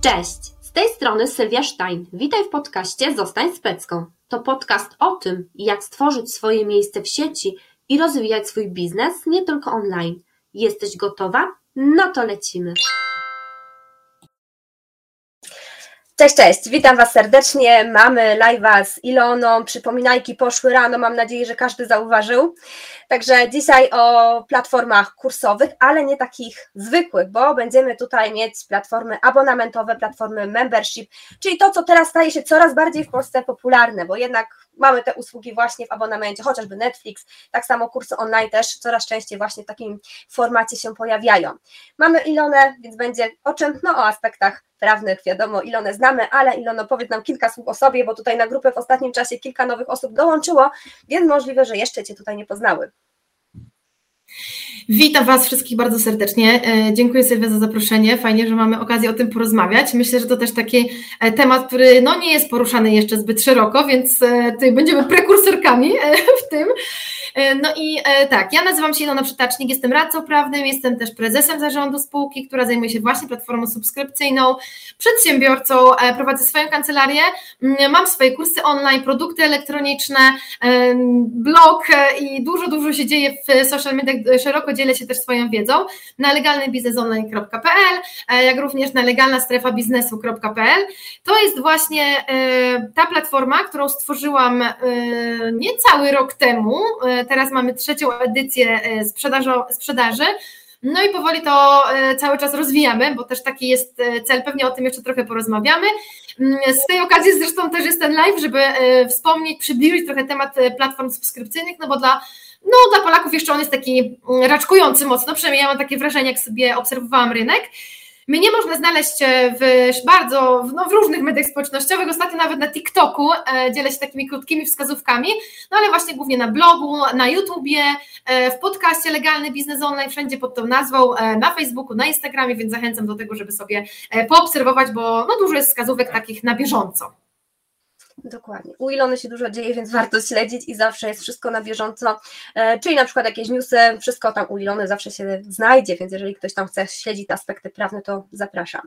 Cześć, z tej strony Sylwia Sztajn. Witaj w podcaście Zostań z Pecką. To podcast o tym, jak stworzyć swoje miejsce w sieci i rozwijać swój biznes nie tylko online. Jesteś gotowa? No to lecimy. Cześć, witam Was serdecznie, mamy live'a z Iloną, przypominajki poszły rano, mam nadzieję, że każdy zauważył. Także dzisiaj o platformach kursowych, ale nie takich zwykłych, bo będziemy tutaj mieć platformy abonamentowe, platformy membership, czyli to, co teraz staje się coraz bardziej w Polsce popularne, bo jednak mamy te usługi właśnie w abonamencie, chociażby Netflix, tak samo kursy online też coraz częściej właśnie w takim formacie się pojawiają. Mamy Ilonę, więc będzie o czym? No o aspektach prawnych, wiadomo, Ilonę znamy, ale Ilono, powiedz nam kilka słów o sobie, bo tutaj na grupę w ostatnim czasie kilka nowych osób dołączyło, więc możliwe, że jeszcze Cię tutaj nie poznały. Witam Was wszystkich bardzo serdecznie. Dziękuję Sylwia za zaproszenie. Fajnie, że mamy okazję o tym porozmawiać. Myślę, że to też taki temat, który no, nie jest poruszany jeszcze zbyt szeroko, więc tutaj będziemy prekursorkami w tym. No i tak, ja nazywam się Ilona Przetacznik, jestem radcą prawnym, jestem też prezesem zarządu spółki, która zajmuje się właśnie platformą subskrypcyjną, przedsiębiorcą, prowadzę swoją kancelarię, mam swoje kursy online, produkty elektroniczne, blog i dużo się dzieje w social media, szeroko dzielę się też swoją wiedzą na legalnybiznesonline.pl, jak również na legalnastrefabiznesu.pl. To jest właśnie ta platforma, którą stworzyłam niecały rok temu. Teraz mamy trzecią edycję sprzedaży, no i powoli to cały czas rozwijamy, bo też taki jest cel, pewnie o tym jeszcze trochę porozmawiamy. Z tej okazji zresztą też jest ten live, żeby wspomnieć, przybliżyć trochę temat platform subskrypcyjnych, no bo dla Polaków jeszcze on jest taki raczkujący mocno, przynajmniej ja mam takie wrażenie, jak sobie obserwowałam rynek. Mnie można znaleźć w różnych mediach społecznościowych, ostatnio nawet na TikToku dzielę się takimi krótkimi wskazówkami, no ale właśnie głównie na blogu, na YouTubie, w podcaście Legalny Biznes Online, wszędzie pod tą nazwą, na Facebooku, na Instagramie, więc zachęcam do tego, żeby sobie poobserwować, bo no, dużo jest wskazówek takich na bieżąco. Dokładnie. U Ilony się dużo dzieje, więc warto śledzić i zawsze jest wszystko na bieżąco, czyli na przykład jakieś newsy, wszystko tam u Ilony zawsze się znajdzie, więc jeżeli ktoś tam chce śledzić aspekty prawne, to zapraszam.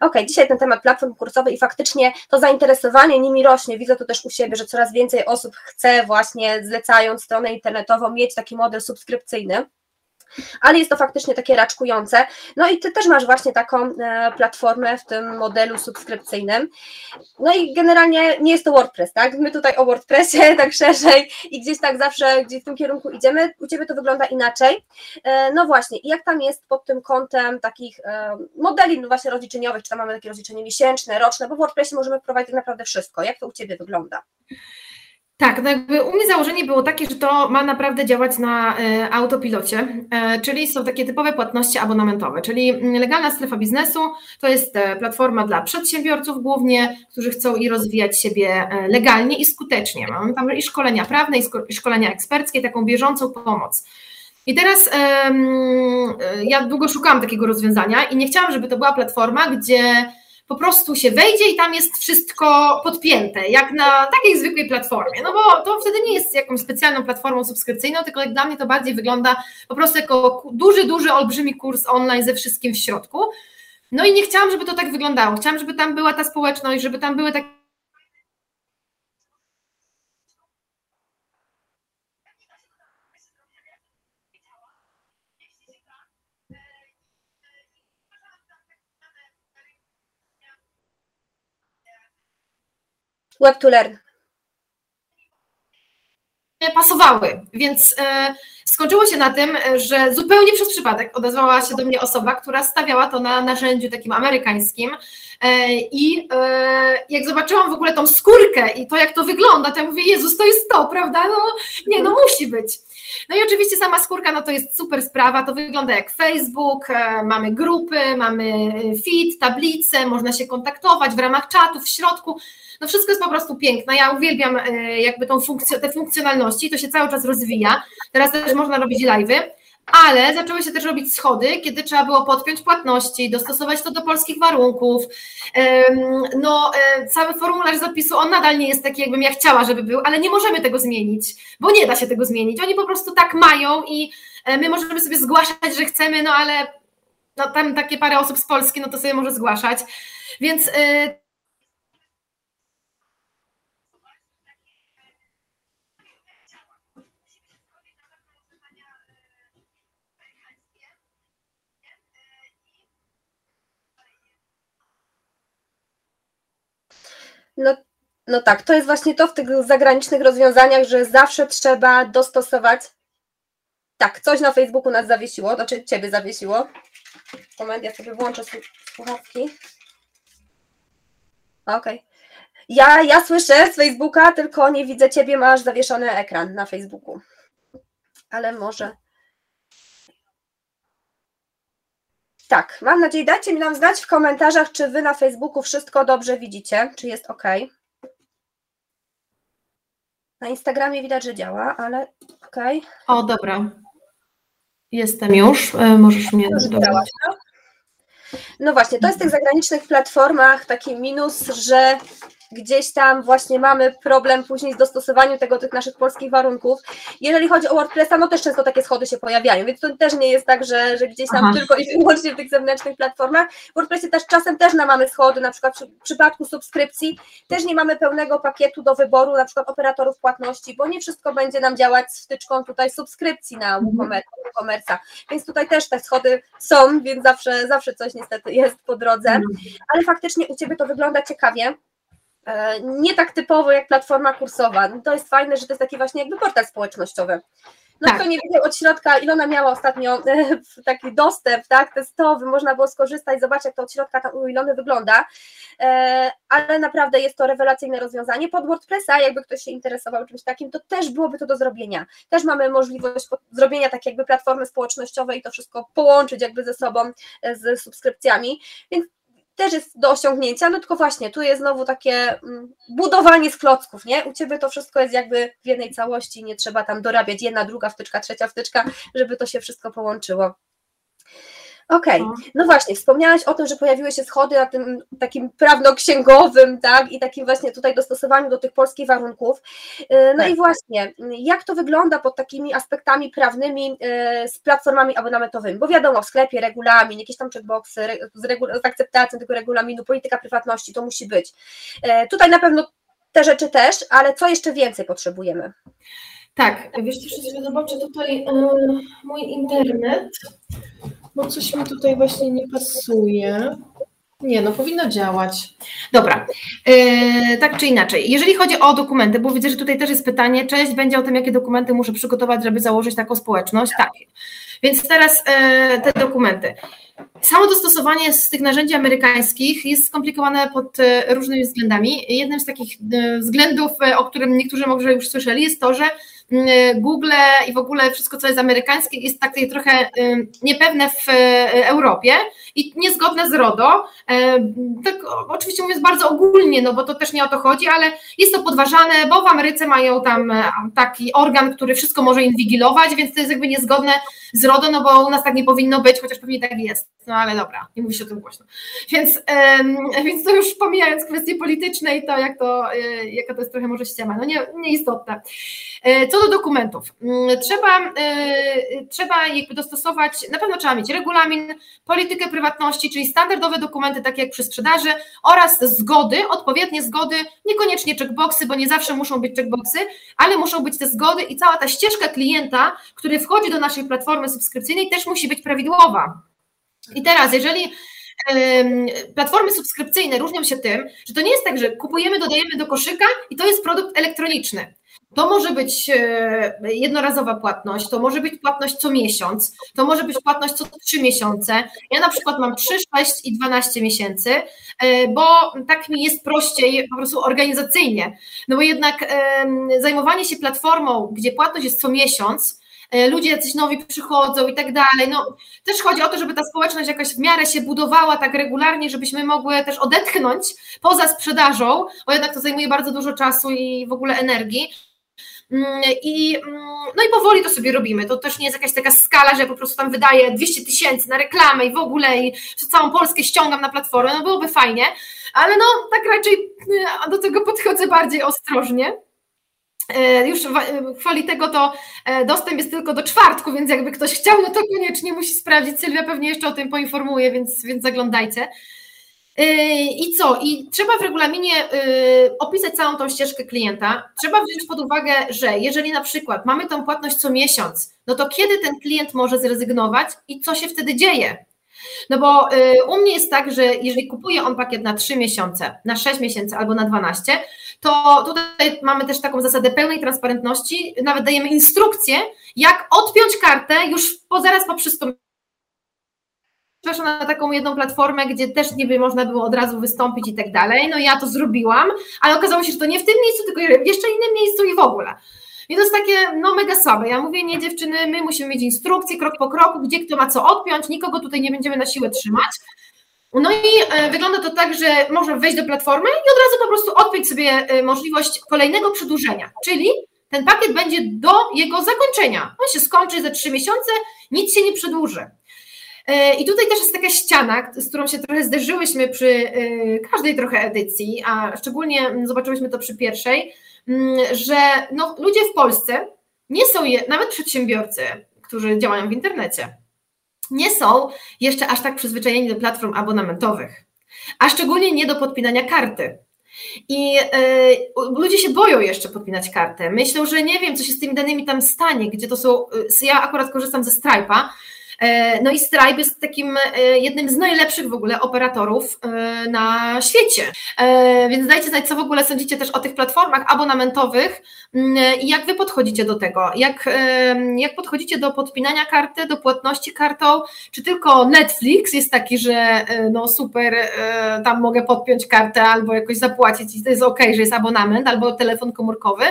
Okej, dzisiaj ten temat platform kursowych i faktycznie to zainteresowanie nimi rośnie, widzę to też u siebie, że coraz więcej osób chce właśnie, zlecając stronę internetową, mieć taki model subskrypcyjny. Ale jest to faktycznie takie raczkujące. No i Ty też masz właśnie taką platformę w tym modelu subskrypcyjnym. No i generalnie nie jest to WordPress, tak? My tutaj o WordPressie tak szerzej i gdzieś tak zawsze gdzieś w tym kierunku idziemy. U Ciebie to wygląda inaczej. No właśnie, i jak tam jest pod tym kątem takich modeli właśnie rozliczeniowych, czy tam mamy takie rozliczenie miesięczne, roczne, bo w WordPressie możemy wprowadzić tak naprawdę wszystko. Jak to u Ciebie wygląda? Tak, no jakby u mnie założenie było takie, że to ma naprawdę działać na autopilocie, czyli są takie typowe płatności abonamentowe, czyli legalna strefa biznesu to jest platforma dla przedsiębiorców głównie, którzy chcą i rozwijać siebie legalnie i skutecznie. Mamy tam i szkolenia prawne, i szkolenia eksperckie, taką bieżącą pomoc. I teraz ja długo szukałam takiego rozwiązania i nie chciałam, żeby to była platforma, gdzie po prostu się wejdzie i tam jest wszystko podpięte, jak na takiej zwykłej platformie, no bo to wtedy nie jest jakąś specjalną platformą subskrypcyjną, tylko dla mnie to bardziej wygląda po prostu jako duży, olbrzymi kurs online ze wszystkim w środku. No i nie chciałam, żeby to tak wyglądało, chciałam, żeby tam była ta społeczność, żeby tam były takie... WebToLearn. Pasowały, więc skończyło się na tym, że zupełnie przez przypadek odezwała się do mnie osoba, która stawiała to na narzędziu takim amerykańskim i jak zobaczyłam w ogóle tą skórkę i to, jak to wygląda, to ja mówię, Jezus, to jest to, prawda? No nie, no musi być. No i oczywiście sama skórka, no to jest super sprawa, to wygląda jak Facebook, mamy grupy, mamy feed, tablice, można się kontaktować w ramach czatu, w środku, no wszystko jest po prostu piękne, ja uwielbiam jakby te funkcjonalności, to się cały czas rozwija, teraz też można robić live'y, Ale zaczęły się też robić schody, kiedy trzeba było podpiąć płatności, dostosować to do polskich warunków. No, cały formularz zapisu, on nadal nie jest taki, jakbym ja chciała, żeby był, ale nie możemy tego zmienić, bo nie da się tego zmienić. Oni po prostu tak mają i my możemy sobie zgłaszać, że chcemy, no ale no, tam takie parę osób z Polski, no to sobie może zgłaszać. Więc... No tak, to jest właśnie to w tych zagranicznych rozwiązaniach, że zawsze trzeba dostosować. Tak, coś na Facebooku nas zawiesiło, znaczy Ciebie zawiesiło. Moment, ja sobie włączę słuchawki. Okej. Ja słyszę z Facebooka, tylko nie widzę Ciebie, masz zawieszony ekran na Facebooku. Ale może... Tak, mam nadzieję, dajcie mi nam znać w komentarzach, czy Wy na Facebooku wszystko dobrze widzicie, czy jest ok. Na Instagramie widać, że działa, ale ok. O, dobra. Jestem już, możesz mnie dodać. No właśnie, to jest w tych zagranicznych platformach taki minus, że gdzieś tam właśnie mamy problem później z dostosowaniem tego tych naszych polskich warunków. Jeżeli chodzi o WordPressa, no też często takie schody się pojawiają, więc to też nie jest tak, że gdzieś tam tylko i wyłącznie w tych zewnętrznych platformach. W WordPressie też czasem też mamy schody, na przykład w przypadku subskrypcji też nie mamy pełnego pakietu do wyboru, na przykład operatorów płatności, bo nie wszystko będzie nam działać z wtyczką tutaj subskrypcji na WooCommerce'a, więc tutaj też te schody są, więc zawsze coś niestety jest po drodze, ale faktycznie u Ciebie to wygląda ciekawie. Nie tak typowo jak platforma kursowa. To jest fajne, że to jest taki właśnie jakby portal społecznościowy. No tak. Kto nie wiedział od środka, Ilona miała ostatnio taki dostęp, tak, testowy, można było skorzystać, zobaczyć jak to od środka tam u Ilony wygląda, ale naprawdę jest to rewelacyjne rozwiązanie. Pod WordPressa, jakby ktoś się interesował czymś takim, to też byłoby to do zrobienia. Też mamy możliwość zrobienia tak jakby platformy społecznościowej i to wszystko połączyć jakby ze sobą z subskrypcjami, więc też jest do osiągnięcia, no tylko właśnie tu jest znowu takie budowanie z klocków, nie? U Ciebie to wszystko jest jakby w jednej całości, nie trzeba tam dorabiać jedna, druga wtyczka, trzecia wtyczka, żeby to się wszystko połączyło. Okej, no właśnie, wspomniałaś o tym, że pojawiły się schody na tym takim prawnoksięgowym, tak, i takim właśnie tutaj dostosowaniu do tych polskich warunków. No tak. I właśnie, jak to wygląda pod takimi aspektami prawnymi z platformami abonamentowymi? Bo wiadomo, w sklepie regulamin, jakieś tam checkboxy z akceptacją tego regulaminu, polityka prywatności, to musi być. Tutaj na pewno te rzeczy też, ale co jeszcze więcej potrzebujemy? Tak, wiesz, że zobaczę tutaj mój internet, bo coś mi tutaj właśnie nie pasuje. Nie, no powinno działać. Dobra, tak czy inaczej, jeżeli chodzi o dokumenty, bo widzę, że tutaj też jest pytanie, część będzie o tym, jakie dokumenty muszę przygotować, żeby założyć taką społeczność, tak. Więc teraz te dokumenty. Samo dostosowanie z tych narzędzi amerykańskich jest skomplikowane pod różnymi względami. Jednym z takich względów, o którym niektórzy może już słyszeli, jest to, że Google i w ogóle wszystko, co jest amerykańskie, jest takie trochę niepewne w Europie i niezgodne z RODO. Tak, oczywiście mówiąc bardzo ogólnie, no bo to też nie o to chodzi, ale jest to podważane, bo w Ameryce mają tam taki organ, który wszystko może inwigilować, więc to jest jakby niezgodne z RODO, no bo u nas tak nie powinno być, chociaż pewnie tak jest. No ale dobra, nie mówi się o tym głośno. Więc to już pomijając kwestie polityczne i to, jaka to jest trochę może ściema, no nieistotne. Co do dokumentów, trzeba jakby dostosować, na pewno trzeba mieć regulamin, politykę prywatności, czyli standardowe dokumenty, takie jak przy sprzedaży oraz zgody, odpowiednie zgody, niekoniecznie checkboxy, bo nie zawsze muszą być checkboxy, ale muszą być te zgody i cała ta ścieżka klienta, który wchodzi do naszej platformy subskrypcyjnej, też musi być prawidłowa. I teraz, jeżeli platformy subskrypcyjne różnią się tym, że to nie jest tak, że kupujemy, dodajemy do koszyka i to jest produkt elektroniczny. To może być jednorazowa płatność, to może być płatność co miesiąc, to może być płatność co 3 miesiące. Ja na przykład mam 3, 6 i 12 miesięcy, bo tak mi jest prościej po prostu organizacyjnie. No bo jednak zajmowanie się platformą, gdzie płatność jest co miesiąc, ludzie jacyś nowi przychodzą i tak dalej. No, też chodzi o to, żeby ta społeczność jakaś w miarę się budowała tak regularnie, żebyśmy mogły też odetchnąć poza sprzedażą, bo jednak to zajmuje bardzo dużo czasu i w ogóle energii. No i powoli to sobie robimy. To też nie jest jakaś taka skala, że ja po prostu tam wydaję 200 000 na reklamę i w ogóle i przez całą Polskę ściągam na platformę, no byłoby fajnie, ale no tak raczej do tego podchodzę bardziej ostrożnie. Już chwali tego to dostęp jest tylko do czwartku, więc jakby ktoś chciał, no to koniecznie musi sprawdzić. Sylwia pewnie jeszcze o tym poinformuje, więc zaglądajcie. I co? I trzeba w regulaminie opisać całą tą ścieżkę klienta. Trzeba wziąć pod uwagę, że jeżeli na przykład mamy tą płatność co miesiąc, no to kiedy ten klient może zrezygnować i co się wtedy dzieje? No bo u mnie jest tak, że jeżeli kupuje on pakiet na 3 miesiące, na 6 miesięcy albo na 12, to tutaj mamy też taką zasadę pełnej transparentności, nawet dajemy instrukcję, jak odpiąć kartę już zaraz po przystąpieniu. Przeszłam na taką jedną platformę, gdzie też niby można było od razu wystąpić i tak dalej, no ja to zrobiłam, ale okazało się, że to nie w tym miejscu, tylko jeszcze innym miejscu i w ogóle. I to jest takie no mega słabe. Ja mówię, nie dziewczyny, my musimy mieć instrukcję krok po kroku, gdzie kto ma co odpiąć, nikogo tutaj nie będziemy na siłę trzymać. No i wygląda to tak, że można wejść do platformy i od razu po prostu odpiąć sobie możliwość kolejnego przedłużenia, czyli ten pakiet będzie do jego zakończenia. On się skończy za 3 miesiące, nic się nie przedłuży. I tutaj też jest taka ściana, z którą się trochę zderzyłyśmy przy każdej trochę edycji, a szczególnie zobaczyłyśmy to przy pierwszej, że no, ludzie w Polsce nie są, nawet przedsiębiorcy, którzy działają w internecie, nie są jeszcze aż tak przyzwyczajeni do platform abonamentowych, a szczególnie nie do podpinania karty. I ludzie się boją jeszcze podpinać kartę. Myślą, że nie wiem, co się z tymi danymi tam stanie, gdzie to są... Ja akurat korzystam ze Stripe'a. No i Stripe jest takim jednym z najlepszych w ogóle operatorów na świecie, więc dajcie znać, co w ogóle sądzicie też o tych platformach abonamentowych i jak wy podchodzicie do tego, jak podchodzicie do podpinania karty, do płatności kartą, czy tylko Netflix jest taki, że no super, tam mogę podpiąć kartę albo jakoś zapłacić i to jest okej, że jest abonament, albo telefon komórkowy,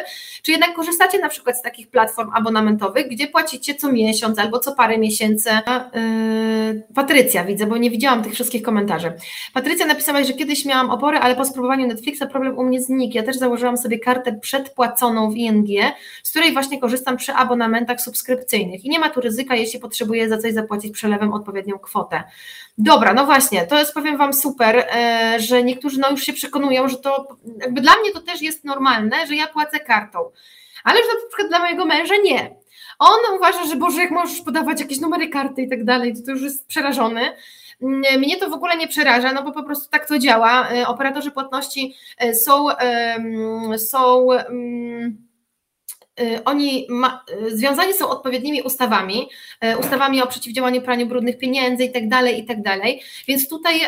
czy jednak korzystacie na przykład z takich platform abonamentowych, gdzie płacicie co miesiąc albo co parę miesięcy. Patrycja, widzę, bo nie widziałam tych wszystkich komentarzy. Patrycja napisała, że kiedyś miałam opory, ale po spróbowaniu Netflixa problem u mnie znikł. Ja też założyłam sobie kartę przedpłaconą w ING, z której właśnie korzystam przy abonamentach subskrypcyjnych i nie ma tu ryzyka, jeśli potrzebuję za coś zapłacić przelewem odpowiednią kwotę. Dobra, no właśnie, to jest, powiem Wam, super, że niektórzy no już się przekonują, że to jakby dla mnie to też jest normalne, że ja płacę kartą, ale już na przykład dla mojego męża nie. On uważa, że Boże, jak możesz podawać jakieś numery karty i tak dalej, to już jest przerażony. Mnie to w ogóle nie przeraża, no bo po prostu tak to działa. Operatorzy płatności związani są odpowiednimi ustawami o przeciwdziałaniu praniu brudnych pieniędzy i tak dalej, więc tutaj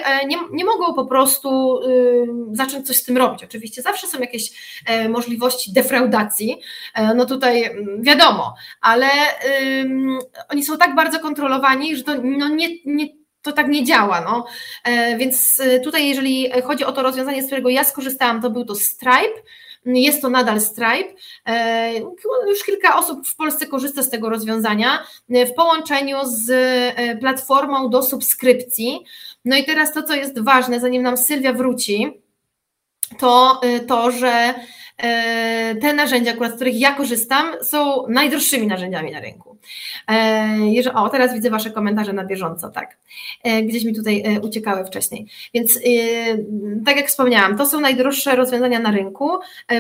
nie mogą po prostu zacząć coś z tym robić. Oczywiście zawsze są jakieś możliwości defraudacji, no tutaj wiadomo, ale oni są tak bardzo kontrolowani, że to no to tak nie działa, no. Więc tutaj jeżeli chodzi o to rozwiązanie, z którego ja skorzystałam, to był to Stripe. Jest to nadal Stripe. Już kilka osób w Polsce korzysta z tego rozwiązania w połączeniu z platformą do subskrypcji. No i teraz to, co jest ważne, zanim nam Sylwia wróci, to że te narzędzia, akurat z których ja korzystam, są najdroższymi narzędziami na rynku. O, teraz widzę Wasze komentarze na bieżąco, tak. Gdzieś mi tutaj uciekały wcześniej. Więc tak jak wspomniałam, to są najdroższe rozwiązania na rynku,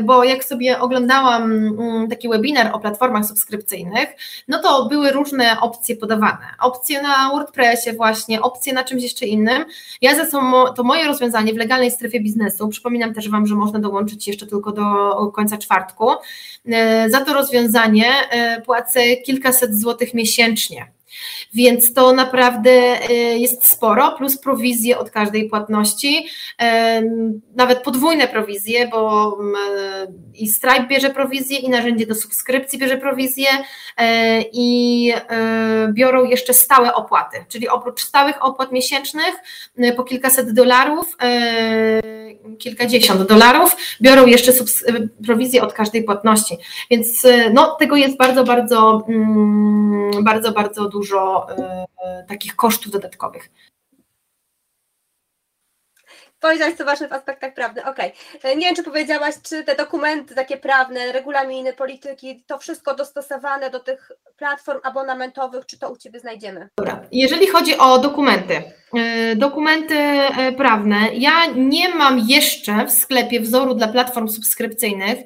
bo jak sobie oglądałam taki webinar o platformach subskrypcyjnych, no to były różne opcje podawane. Opcje na WordPressie właśnie, opcje na czymś jeszcze innym. Ja za to moje rozwiązanie w legalnej strefie biznesu, przypominam też Wam, że można dołączyć jeszcze tylko do końca czwartku, za to rozwiązanie płacę kilkaset złotych miesięcznie, więc to naprawdę jest sporo, plus prowizje od każdej płatności, nawet podwójne prowizje, bo i Stripe bierze prowizję, i narzędzie do subskrypcji bierze prowizję, i biorą jeszcze stałe opłaty, czyli oprócz stałych opłat miesięcznych po kilkaset dolarów, kilkadziesiąt dolarów, biorą jeszcze prowizję od każdej płatności, więc no, tego jest bardzo dużo takich kosztów dodatkowych. Powiedziałaś, co ważne w aspektach prawnych, okej. Nie wiem, czy powiedziałaś, czy te dokumenty takie prawne, regulaminy, polityki, to wszystko dostosowane do tych platform abonamentowych, czy to u Ciebie znajdziemy? Dobra, jeżeli chodzi o dokumenty prawne, ja nie mam jeszcze w sklepie wzoru dla platform subskrypcyjnych,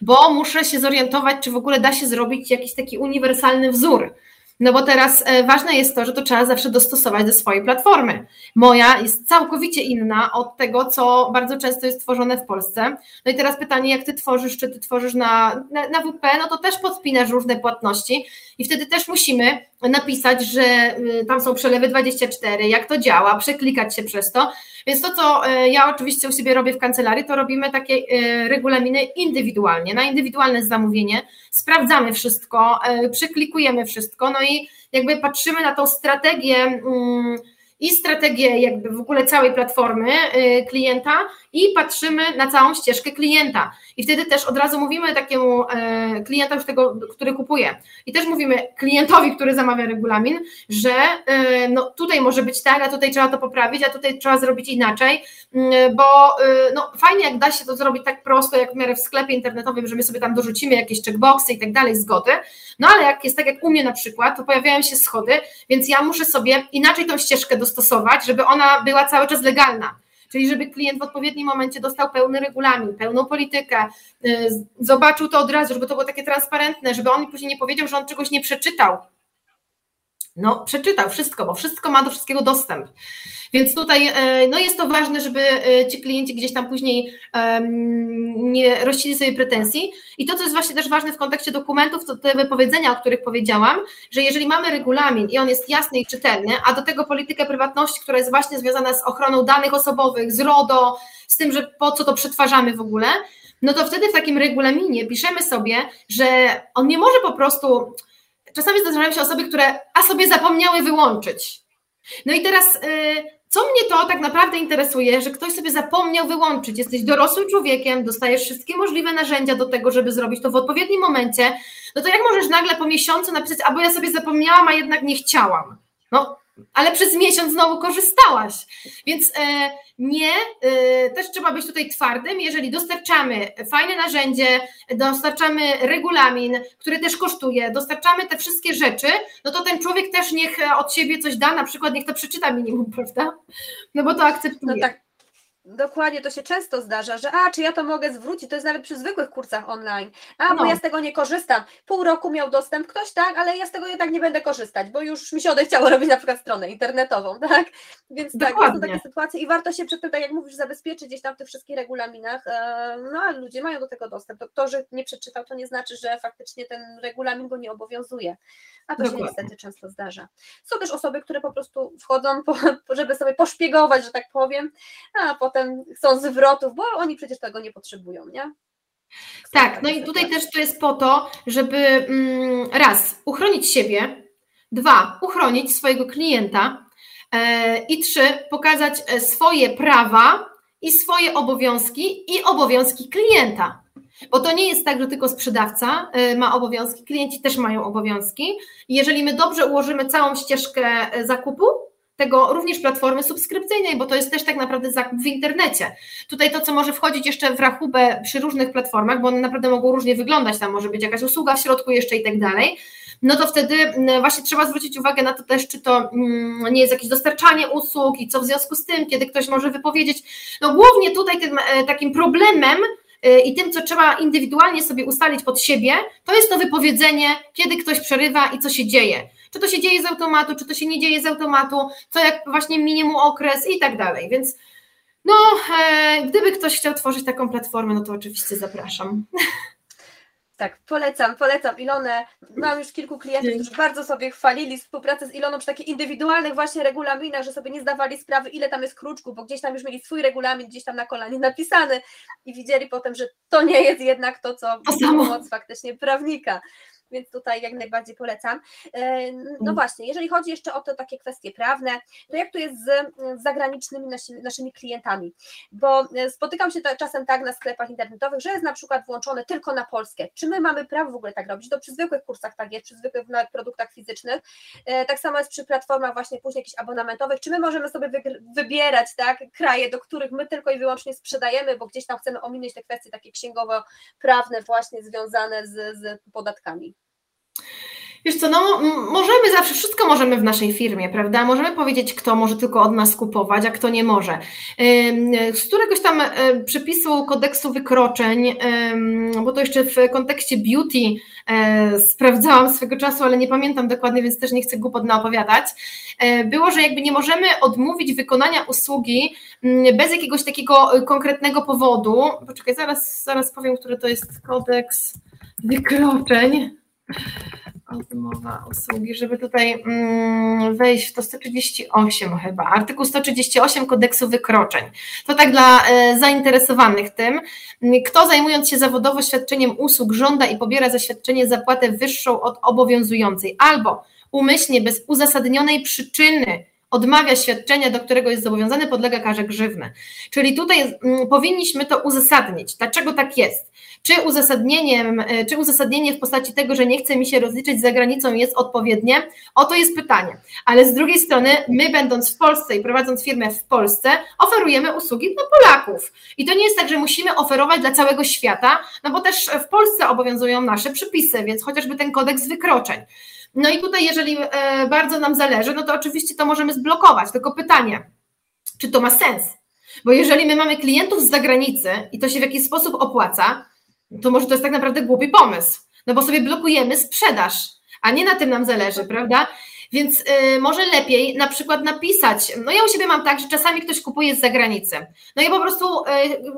bo muszę się zorientować, czy w ogóle da się zrobić jakiś taki uniwersalny wzór. No bo teraz ważne jest to, że to trzeba zawsze dostosować do swojej platformy. Moja jest całkowicie inna od tego, co bardzo często jest tworzone w Polsce. No i teraz pytanie, jak Ty tworzysz, czy Ty tworzysz na WP, no to też podpinasz różne płatności i wtedy też musimy napisać, że tam są przelewy 24, jak to działa, przeklikać się przez to. Więc to, co ja oczywiście u siebie robię w kancelarii, to robimy takie regulaminy indywidualnie, na indywidualne zamówienie, sprawdzamy wszystko, przyklikujemy wszystko, no i jakby patrzymy na tą strategię i strategię jakby w ogóle całej platformy klienta i patrzymy na całą ścieżkę klienta. I wtedy też od razu mówimy takiemu klientowi, który kupuje. I też mówimy klientowi, który zamawia regulamin, że no, tutaj może być tak, a tutaj trzeba to poprawić, a tutaj trzeba zrobić inaczej, bo no, fajnie jak da się to zrobić tak prosto, jak w miarę w sklepie internetowym, że my sobie tam dorzucimy jakieś checkboxy i tak dalej, zgody, no ale jak jest tak jak u mnie na przykład, to pojawiają się schody, więc ja muszę sobie inaczej tą ścieżkę dostosować, żeby ona była cały czas legalna. Czyli żeby klient w odpowiednim momencie dostał pełny regulamin, pełną politykę, zobaczył to od razu, żeby to było takie transparentne, żeby on później nie powiedział, że on czegoś nie przeczytał. No przeczytał wszystko, bo wszystko ma do wszystkiego dostęp. Więc tutaj no jest to ważne, żeby ci klienci gdzieś tam później nie rościli sobie pretensji. I to, co jest właśnie też ważne w kontekście dokumentów, to te wypowiedzenia, o których powiedziałam, że jeżeli mamy regulamin i on jest jasny i czytelny, a do tego politykę prywatności, która jest właśnie związana z ochroną danych osobowych, z RODO, z tym, że po co to przetwarzamy w ogóle, no to wtedy w takim regulaminie piszemy sobie, że on nie może po prostu... Czasami zdarzają się osoby, które sobie zapomniały wyłączyć. No i teraz, co mnie to tak naprawdę interesuje, że ktoś sobie zapomniał wyłączyć. Jesteś dorosłym człowiekiem, dostajesz wszystkie możliwe narzędzia do tego, żeby zrobić to w odpowiednim momencie. No to jak możesz nagle po miesiącu napisać, albo ja sobie zapomniałam, a jednak nie chciałam. No, ale przez miesiąc znowu korzystałaś. Więc też trzeba być tutaj twardym, jeżeli dostarczamy fajne narzędzie, dostarczamy regulamin, który też kosztuje, dostarczamy te wszystkie rzeczy, no to ten człowiek też niech od siebie coś da, na przykład niech to przeczyta minimum, prawda? No bo to akceptuje. No tak. Dokładnie, to się często zdarza, że czy ja to mogę zwrócić, to jest nawet przy zwykłych kursach online, bo ja z tego nie korzystam. Pół roku miał dostęp ktoś, tak, ale ja z tego jednak nie będę korzystać, bo już mi się odechciało robić na przykład stronę internetową, tak, więc dokładnie. Tak, to są takie sytuacje i warto się przed tym, tak jak mówisz, zabezpieczyć gdzieś tam w tych wszystkich regulaminach, no ale ludzie mają do tego dostęp, to, że nie przeczytał, to nie znaczy, że faktycznie ten regulamin go nie obowiązuje, a to dokładnie. Się niestety często zdarza. Są też osoby, które po prostu wchodzą, żeby sobie poszpiegować, że tak powiem, a potem chcą zwrotów, bo oni przecież tego nie potrzebują, nie? Tak, no i tutaj też to jest po to, żeby raz, uchronić siebie, dwa, uchronić swojego klienta i trzy, pokazać swoje prawa i swoje obowiązki i obowiązki klienta. Bo to nie jest tak, że tylko sprzedawca ma obowiązki, klienci też mają obowiązki. Jeżeli my dobrze ułożymy całą ścieżkę zakupu, tego również platformy subskrypcyjnej, bo to jest też tak naprawdę zakup w internecie. Tutaj to, co może wchodzić jeszcze w rachubę przy różnych platformach, bo one naprawdę mogą różnie wyglądać, tam może być jakaś usługa w środku jeszcze i tak dalej, no to wtedy właśnie trzeba zwrócić uwagę na to też, czy to nie jest jakieś dostarczanie usług i co w związku z tym, kiedy ktoś może wypowiedzieć. No głównie tutaj tym takim problemem i tym, co trzeba indywidualnie sobie ustalić pod siebie, to jest to wypowiedzenie, kiedy ktoś przerywa i co się dzieje. Czy to się dzieje z automatu, czy to się nie dzieje z automatu, co jak właśnie minie mu okres i tak dalej. Więc no, gdyby ktoś chciał tworzyć taką platformę, no to oczywiście zapraszam. Tak, polecam Ilonę. Mam już kilku klientów, którzy bardzo sobie chwalili współpracę z Iloną przy takich indywidualnych właśnie regulaminach, że sobie nie zdawali sprawy, ile tam jest kruczków, bo gdzieś tam już mieli swój regulamin, gdzieś tam na kolanie napisany i widzieli potem, że to nie jest jednak to, co pomoc faktycznie prawnika. więc tutaj jak najbardziej polecam. No właśnie, jeżeli chodzi jeszcze o to takie kwestie prawne, to jak to jest z zagranicznymi naszymi klientami? Bo spotykam się czasem tak na sklepach internetowych, że jest na przykład włączone tylko na Polskę. Czy my mamy prawo w ogóle tak robić? To przy zwykłych kursach tak jest, przy zwykłych produktach fizycznych. Tak samo jest przy platformach właśnie później jakichś abonamentowych. Czy my możemy sobie wybierać tak kraje, do których my tylko i wyłącznie sprzedajemy, bo gdzieś tam chcemy ominąć te kwestie takie księgowo-prawne właśnie związane z podatkami? Wiesz co, no możemy zawsze, wszystko możemy w naszej firmie, prawda? Możemy powiedzieć, kto może tylko od nas kupować, a kto nie może. Z któregoś tam przepisu kodeksu wykroczeń, bo to jeszcze w kontekście beauty sprawdzałam swego czasu, ale nie pamiętam dokładnie, więc też nie chcę głupot naopowiadać, było, że jakby nie możemy odmówić wykonania usługi bez jakiegoś takiego konkretnego powodu. Poczekaj, zaraz powiem, który to jest kodeks wykroczeń. Odmowa usługi, żeby tutaj wejść w to 138 chyba, artykuł 138 kodeksu wykroczeń. To tak dla zainteresowanych tym, kto zajmując się zawodowo świadczeniem usług żąda i pobiera za świadczenie zapłatę wyższą od obowiązującej albo umyślnie bez uzasadnionej przyczyny odmawia świadczenia, do którego jest zobowiązany, podlega karze grzywny. Czyli tutaj powinniśmy to uzasadnić. Dlaczego tak jest? Czy uzasadnienie w postaci tego, że nie chce mi się rozliczyć za granicą jest odpowiednie? Oto jest pytanie. Ale z drugiej strony my będąc w Polsce i prowadząc firmę w Polsce oferujemy usługi dla Polaków. I to nie jest tak, że musimy oferować dla całego świata, no bo też w Polsce obowiązują nasze przepisy, więc chociażby ten kodeks wykroczeń. No i tutaj jeżeli bardzo nam zależy, no to oczywiście to możemy zblokować, tylko pytanie, czy to ma sens? Bo jeżeli my mamy klientów z zagranicy i to się w jakiś sposób opłaca, to może to jest tak naprawdę głupi pomysł, no bo sobie blokujemy sprzedaż, a nie na tym nam zależy, prawda? Więc może lepiej na przykład napisać, no ja u siebie mam tak, że czasami ktoś kupuje z zagranicy, no i po prostu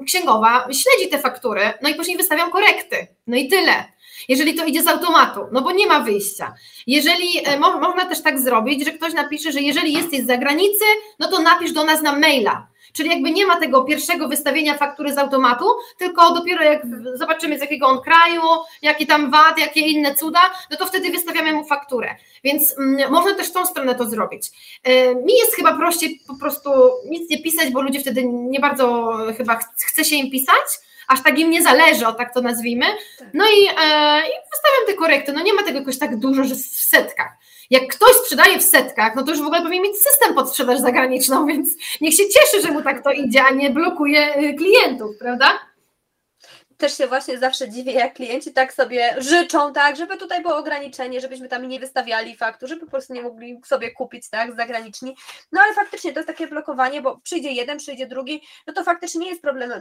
księgowa śledzi te faktury, no i później wystawiam korekty, no i tyle. Jeżeli to idzie z automatu, no bo nie ma wyjścia. Jeżeli można też tak zrobić, że ktoś napisze, że jeżeli jesteś z zagranicy, no to napisz do nas na maila. Czyli jakby nie ma tego pierwszego wystawienia faktury z automatu, tylko dopiero jak zobaczymy z jakiego on kraju, jaki tam VAT, jakie inne cuda, no to wtedy wystawiamy mu fakturę. Więc można też tą stronę to zrobić. Mi jest chyba prościej po prostu nic nie pisać, bo ludzie wtedy nie bardzo chyba chce się im pisać, aż tak im nie zależy, o tak to nazwijmy, no i wystawiam te korekty, no nie ma tego jakoś tak dużo, że w setkach. Jak ktoś sprzedaje w setkach, no to już w ogóle powinien mieć system pod sprzedaż zagraniczną, więc niech się cieszy, że mu tak to idzie, a nie blokuje klientów, prawda? Też się właśnie zawsze dziwię, jak klienci tak sobie życzą, tak, żeby tutaj było ograniczenie, żebyśmy tam nie wystawiali faktur, żeby po prostu nie mogli sobie kupić, tak, zagraniczni. No ale faktycznie to jest takie blokowanie, bo przyjdzie jeden, przyjdzie drugi, no to faktycznie nie jest problem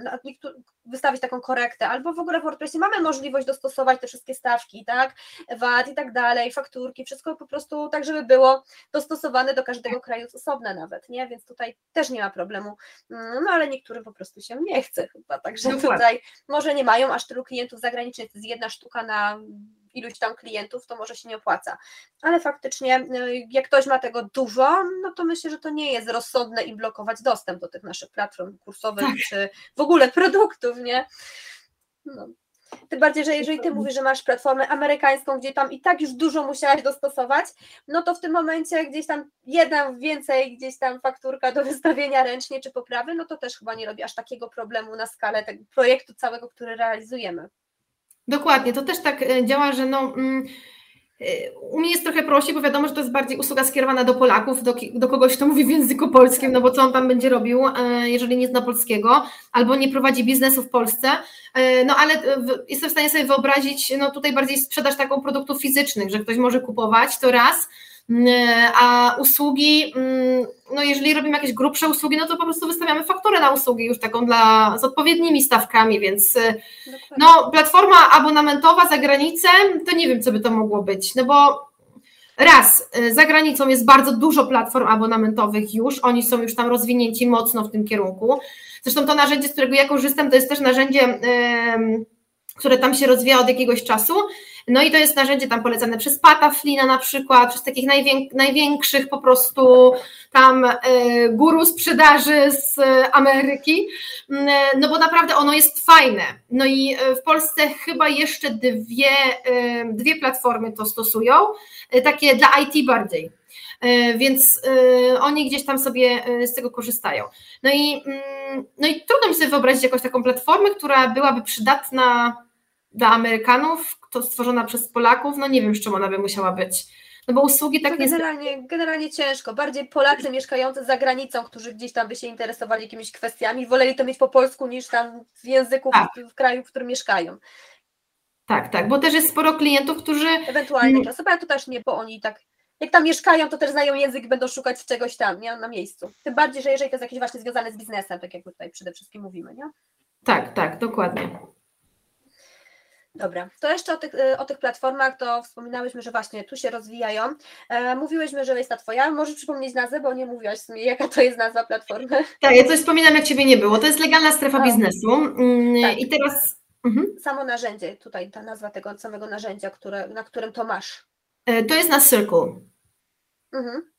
wystawić taką korektę, albo w ogóle w WordPressie mamy możliwość dostosować te wszystkie stawki, tak, VAT i tak dalej, fakturki, wszystko po prostu tak, żeby było dostosowane do każdego kraju z osobna nawet, nie, więc tutaj też nie ma problemu, no ale niektórym po prostu się nie chce chyba, także tutaj może nie mają aż tylu klientów zagranicznych, to jest jedna sztuka na iluś tam klientów, to może się nie opłaca, ale faktycznie jak ktoś ma tego dużo, no to myślę, że to nie jest rozsądne im blokować dostęp do tych naszych platform kursowych, tak, czy w ogóle produktów, nie? No. Tym bardziej, że jeżeli ty mówisz, że masz platformę amerykańską, gdzie tam i tak już dużo musiałaś dostosować, no to w tym momencie gdzieś tam więcej fakturka do wystawienia ręcznie czy poprawy, no to też chyba nie robi aż takiego problemu na skalę tego projektu całego, który realizujemy. Dokładnie, to też tak działa, że no... U mnie jest trochę prościej, bo wiadomo, że to jest bardziej usługa skierowana do Polaków, do kogoś, kto mówi w języku polskim, no bo co on tam będzie robił, jeżeli nie zna polskiego, albo nie prowadzi biznesu w Polsce, no ale jestem w stanie sobie wyobrazić, no tutaj bardziej sprzedaż taką produktów fizycznych, że ktoś może kupować, to raz, a usługi, no jeżeli robimy jakieś grubsze usługi, no to po prostu wystawiamy fakturę na usługi już taką z odpowiednimi stawkami, więc dokładnie. No platforma abonamentowa za granicę, to nie wiem, co by to mogło być, no bo raz, za granicą jest bardzo dużo platform abonamentowych już, oni są już tam rozwinięci mocno w tym kierunku, zresztą to narzędzie, z którego ja korzystam, to jest też narzędzie, które tam się rozwija od jakiegoś czasu, No i to jest narzędzie tam polecane przez Pata Flina na przykład, przez takich największych po prostu tam guru sprzedaży z Ameryki, no bo naprawdę ono jest fajne. No i w Polsce chyba jeszcze dwie platformy to stosują, takie dla IT bardziej. Więc oni gdzieś tam sobie z tego korzystają. No i trudno mi sobie wyobrazić jakąś taką platformę, która byłaby przydatna dla Amerykanów, to stworzona przez Polaków, no nie wiem, z czym ona by musiała być. No bo usługi tak generalnie ciężko. Bardziej Polacy mieszkający za granicą, którzy gdzieś tam by się interesowali jakimiś kwestiami, woleli to mieć po polsku niż tam w języku w kraju, w którym mieszkają. Tak, bo też jest sporo klientów, którzy... Ewentualnie klasowa, to też nie, bo oni tak... Jak tam mieszkają, to też znają język i będą szukać czegoś tam, nie? Na miejscu. Tym bardziej, że jeżeli to jest jakieś właśnie związane z biznesem, tak jak tutaj przede wszystkim mówimy, nie? Tak, dokładnie. Dobra, to jeszcze o tych platformach, to wspominałyśmy, że właśnie tu się rozwijają. Mówiłyśmy, że jest ta twoja, możesz przypomnieć nazwę, bo nie mówiłaś w sumie, jaka to jest nazwa platformy. Tak, ja coś wspominam, jak ciebie nie było. To jest legalna strefa biznesu. Tak. I teraz... Samo narzędzie, tutaj ta nazwa tego samego narzędzia, na którym to masz. To jest na Circle.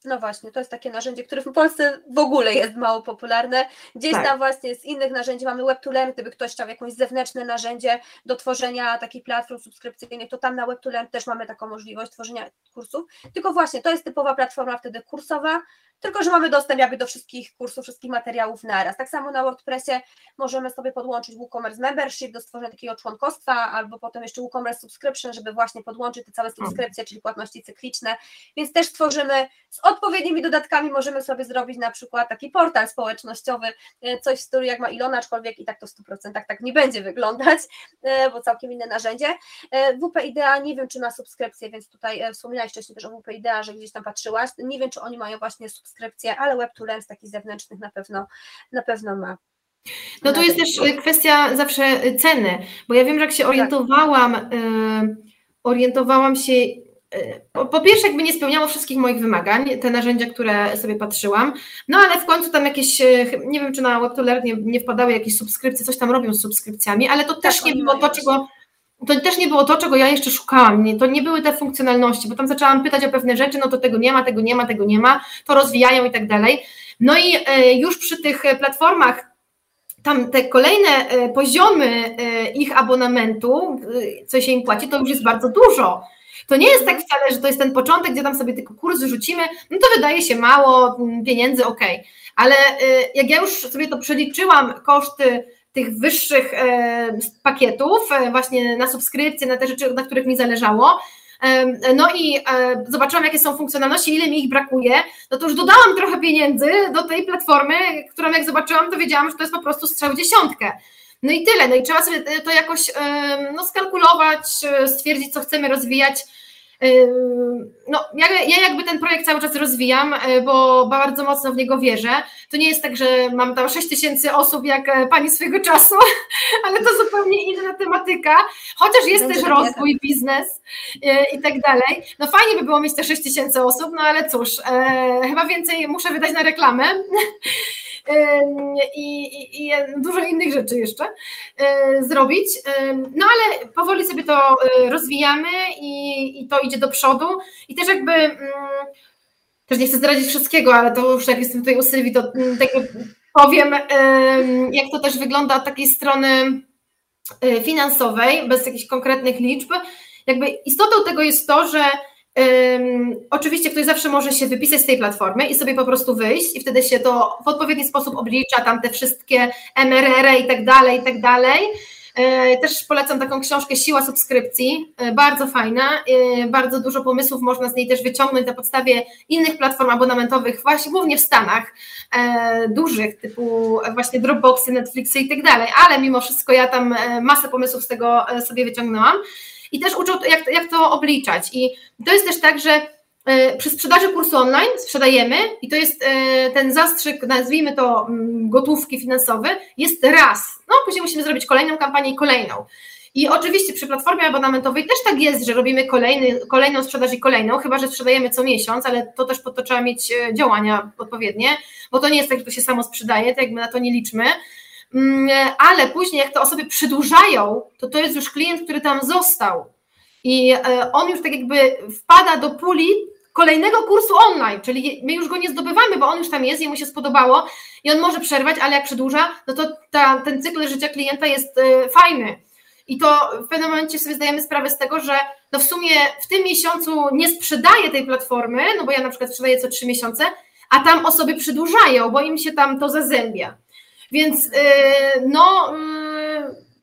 No właśnie, to jest takie narzędzie, które w Polsce w ogóle jest mało popularne. Gdzieś tam właśnie z innych narzędzi mamy WebToLearn, gdyby ktoś chciał jakieś zewnętrzne narzędzie do tworzenia takich platform subskrypcyjnych, to tam na WebToLearn też mamy taką możliwość tworzenia kursów. Tylko właśnie, to jest typowa platforma wtedy kursowa, tylko że mamy dostęp jakby do wszystkich kursów, wszystkich materiałów naraz. Tak samo na WordPressie możemy sobie podłączyć WooCommerce Membership do stworzenia takiego członkostwa, albo potem jeszcze WooCommerce Subscription, żeby właśnie podłączyć te całe subskrypcje, czyli płatności cykliczne, więc też tworzymy z odpowiednimi dodatkami, możemy sobie zrobić na przykład taki portal społecznościowy, coś w stylu jak ma Ilona, aczkolwiek i tak to w 100% tak nie będzie wyglądać, bo całkiem inne narzędzie. WP Idea, nie wiem czy ma subskrypcję, więc tutaj wspominałaś wcześniej też o WP Idea, że gdzieś tam patrzyłaś, nie wiem czy oni mają właśnie subskrypcję, ale WebToLearn z takich zewnętrznych na pewno ma. No to jest też kwestia zawsze ceny, bo ja wiem, że jak się orientowałam się, po pierwsze jakby nie spełniało wszystkich moich wymagań, te narzędzia, które sobie patrzyłam, no ale w końcu tam jakieś, nie wiem czy na WebToLearn nie wpadały jakieś subskrypcje, coś tam robią z subskrypcjami, ale to też nie było to, czego ja jeszcze szukałam, to nie były te funkcjonalności, bo tam zaczęłam pytać o pewne rzeczy, no to tego nie ma, to rozwijają i tak dalej, no i już przy tych platformach tam te kolejne poziomy ich abonamentu, co się im płaci, to już jest bardzo dużo. To nie jest tak wcale, że to jest ten początek, gdzie tam sobie tylko kurs rzucimy, no to wydaje się mało pieniędzy, okej. Ale jak ja już sobie to przeliczyłam, koszty tych wyższych pakietów, właśnie na subskrypcje, na te rzeczy, na których mi zależało, no i zobaczyłam, jakie są funkcjonalności, ile mi ich brakuje, no to już dodałam trochę pieniędzy do tej platformy, którą jak zobaczyłam, to wiedziałam, że to jest po prostu strzał w dziesiątkę. No i tyle, no i trzeba sobie to jakoś skalkulować, stwierdzić, co chcemy rozwijać. No, ja jakby ten projekt cały czas rozwijam, bo bardzo mocno w niego wierzę. To nie jest tak, że mam tam 6 000 osób jak pani swojego czasu, ale to zupełnie inna tematyka, chociaż jest też rozwój, biznes i tak dalej. No fajnie by było mieć te 6 000 osób, no ale cóż, chyba więcej muszę wydać na reklamę. I dużo innych rzeczy jeszcze zrobić, no ale powoli sobie to rozwijamy i to idzie do przodu i też jakby, też nie chcę zdradzić wszystkiego, ale to już jak jestem tutaj u Sylwii, to tak powiem, jak to też wygląda od takiej strony finansowej, bez jakichś konkretnych liczb, jakby istotą tego jest to, że oczywiście ktoś zawsze może się wypisać z tej platformy i sobie po prostu wyjść i wtedy się to w odpowiedni sposób oblicza, tam te wszystkie MRR-y i tak dalej, też polecam taką książkę Siła subskrypcji, bardzo fajna, bardzo dużo pomysłów można z niej też wyciągnąć na podstawie innych platform abonamentowych, właśnie głównie w Stanach, dużych typu właśnie Dropboxy, Netflixy i tak dalej, ale mimo wszystko ja tam masę pomysłów z tego sobie wyciągnęłam. I też uczą, jak to obliczać. I to jest też tak, że przy sprzedaży kursu online sprzedajemy i to jest ten zastrzyk, nazwijmy to gotówki finansowy, jest raz. No później musimy zrobić kolejną kampanię i kolejną. I oczywiście przy platformie abonamentowej też tak jest, że robimy kolejną sprzedaż i kolejną, chyba że sprzedajemy co miesiąc, ale to też pod to trzeba mieć działania odpowiednie, bo to nie jest tak, że to się samo sprzedaje, tak jakby na to nie liczmy. Ale później jak te osoby przedłużają, to jest już klient, który tam został I on już tak jakby wpada do puli kolejnego kursu online, czyli my już go nie zdobywamy, bo on już tam jest, jemu się spodobało i on może przerwać, ale jak przedłuża, no to ten cykl życia klienta jest fajny. I to w pewnym momencie sobie zdajemy sprawę z tego, że no w sumie w tym miesiącu nie sprzedaję tej platformy, no bo ja na przykład sprzedaję co 3 miesiące, a tam osoby przedłużają, bo im się tam to zazębia. Więc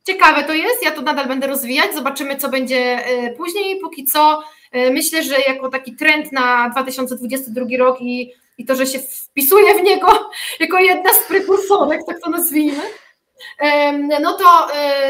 ciekawe to jest, ja to nadal będę rozwijać, zobaczymy co będzie później, póki co myślę, że jako taki trend na 2022 rok i to, że się wpisuje w niego jako jedna z prekursorek, tak to nazwijmy, no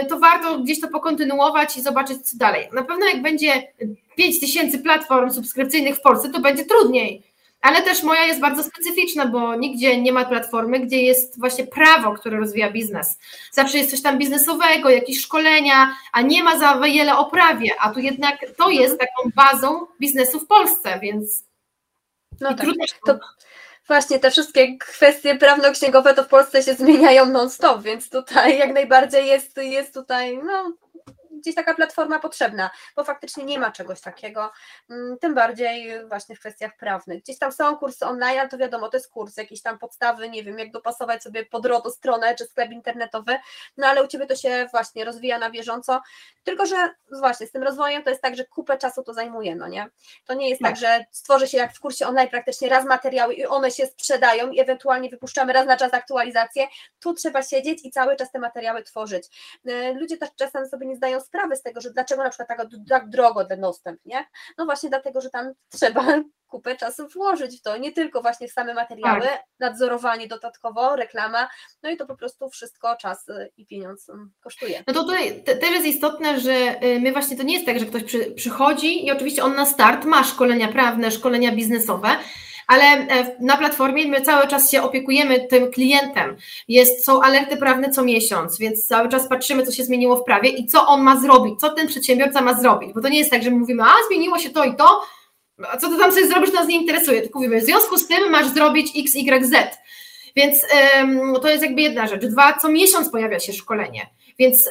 to warto gdzieś to pokontynuować i zobaczyć co dalej. Na pewno jak będzie 5000 platform subskrypcyjnych w Polsce, to będzie trudniej, ale też moja jest bardzo specyficzna, bo nigdzie nie ma platformy, gdzie jest właśnie prawo, które rozwija biznes. Zawsze jest coś tam biznesowego, jakieś szkolenia, a nie ma za wiele o prawie, a tu jednak to jest taką bazą biznesu w Polsce, więc no tak, trudno. To właśnie te wszystkie kwestie prawno-księgowe to w Polsce się zmieniają non-stop, więc tutaj jak najbardziej jest tutaj gdzieś taka platforma potrzebna, bo faktycznie nie ma czegoś takiego, tym bardziej właśnie w kwestiach prawnych. Gdzieś tam są kursy online, to wiadomo, to jest kurs, jakieś tam podstawy, nie wiem, jak dopasować sobie pod RODO stronę czy sklep internetowy, no ale u Ciebie to się właśnie rozwija na bieżąco, tylko że właśnie z tym rozwojem to jest tak, że kupę czasu to zajmuje, no nie? To nie jest tak, że stworzy się jak w kursie online praktycznie raz materiały i one się sprzedają i ewentualnie wypuszczamy raz na czas aktualizację, tu trzeba siedzieć i cały czas te materiały tworzyć. Ludzie też czasem sobie nie zdają sprawy z tego, że dlaczego na przykład tak drogo ten dostęp, nie? No właśnie dlatego, że tam trzeba kupę czasu włożyć w to, nie tylko właśnie w same materiały, nadzorowanie dodatkowo, reklama, no i to po prostu wszystko czas i pieniądz kosztuje. No to tutaj też jest istotne, że my właśnie to nie jest tak, że ktoś przychodzi i oczywiście on na start ma szkolenia prawne, szkolenia biznesowe, ale na platformie my cały czas się opiekujemy tym klientem. Są alerty prawne co miesiąc, więc cały czas patrzymy, co się zmieniło w prawie i co on ma zrobić, co ten przedsiębiorca ma zrobić, bo to nie jest tak, że my mówimy, zmieniło się to i to, a co ty tam sobie zrobisz, nas nie interesuje, tylko mówimy, w związku z tym masz zrobić x, y, z. Więc to jest jakby jedna rzecz. 2, co miesiąc pojawia się szkolenie, więc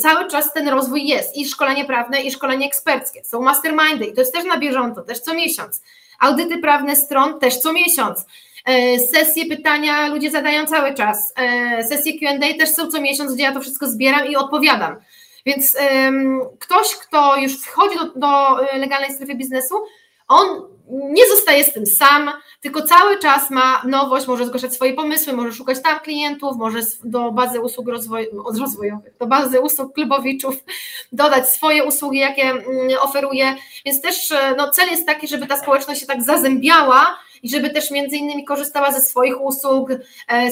cały czas ten rozwój jest i szkolenie prawne, i szkolenie eksperckie, są mastermindy i to jest też na bieżąco, też co miesiąc. Audyty prawne stron też co miesiąc, sesje pytania ludzie zadają cały czas, sesje Q&A też są co miesiąc, gdzie ja to wszystko zbieram i odpowiadam, więc ktoś, kto już wchodzi do legalnej strefy biznesu, on nie zostaje z tym sam, tylko cały czas ma nowość, może zgłaszać swoje pomysły, może szukać tam klientów, może do bazy usług rozwojowych, do bazy usług klubowiczów dodać swoje usługi, jakie oferuje, więc też cel jest taki, żeby ta społeczność się tak zazębiała i żeby też między innymi korzystała ze swoich usług,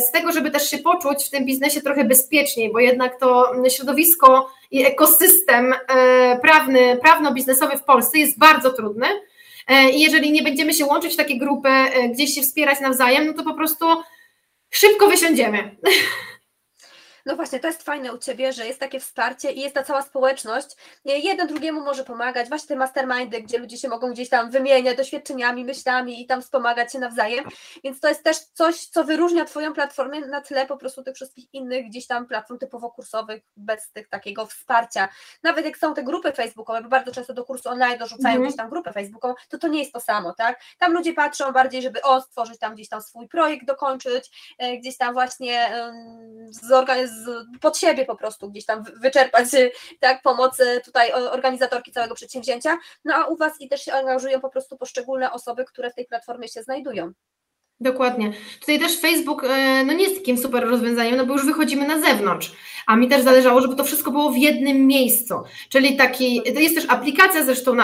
z tego, żeby też się poczuć w tym biznesie trochę bezpieczniej, bo jednak to środowisko i ekosystem prawny, prawno-biznesowy w Polsce jest bardzo trudny. I jeżeli nie będziemy się łączyć w takie grupy, gdzieś się wspierać nawzajem, no to po prostu szybko wysiądziemy. No właśnie, to jest fajne u Ciebie, że jest takie wsparcie i jest ta cała społeczność, jeden drugiemu może pomagać, właśnie te mastermindy, gdzie ludzie się mogą gdzieś tam wymieniać doświadczeniami, myślami i tam wspomagać się nawzajem, więc to jest też coś, co wyróżnia Twoją platformę na tle po prostu tych wszystkich innych gdzieś tam platform typowo kursowych, bez tych takiego wsparcia, nawet jak są te grupy facebookowe, bo bardzo często do kursu online dorzucają gdzieś tam grupę facebookową, to nie jest to samo, tak? Tam ludzie patrzą bardziej, żeby stworzyć tam gdzieś tam swój projekt, dokończyć, gdzieś tam właśnie zorganizować pod siebie po prostu, gdzieś tam wyczerpać tak, pomoc tutaj organizatorki całego przedsięwzięcia, no a u Was i też się angażują po prostu poszczególne osoby, które w tej platformie się znajdują. Dokładnie. Tutaj też Facebook nie jest takim super rozwiązaniem, bo już wychodzimy na zewnątrz, a mi też zależało, żeby to wszystko było w jednym miejscu, czyli to jest też aplikacja zresztą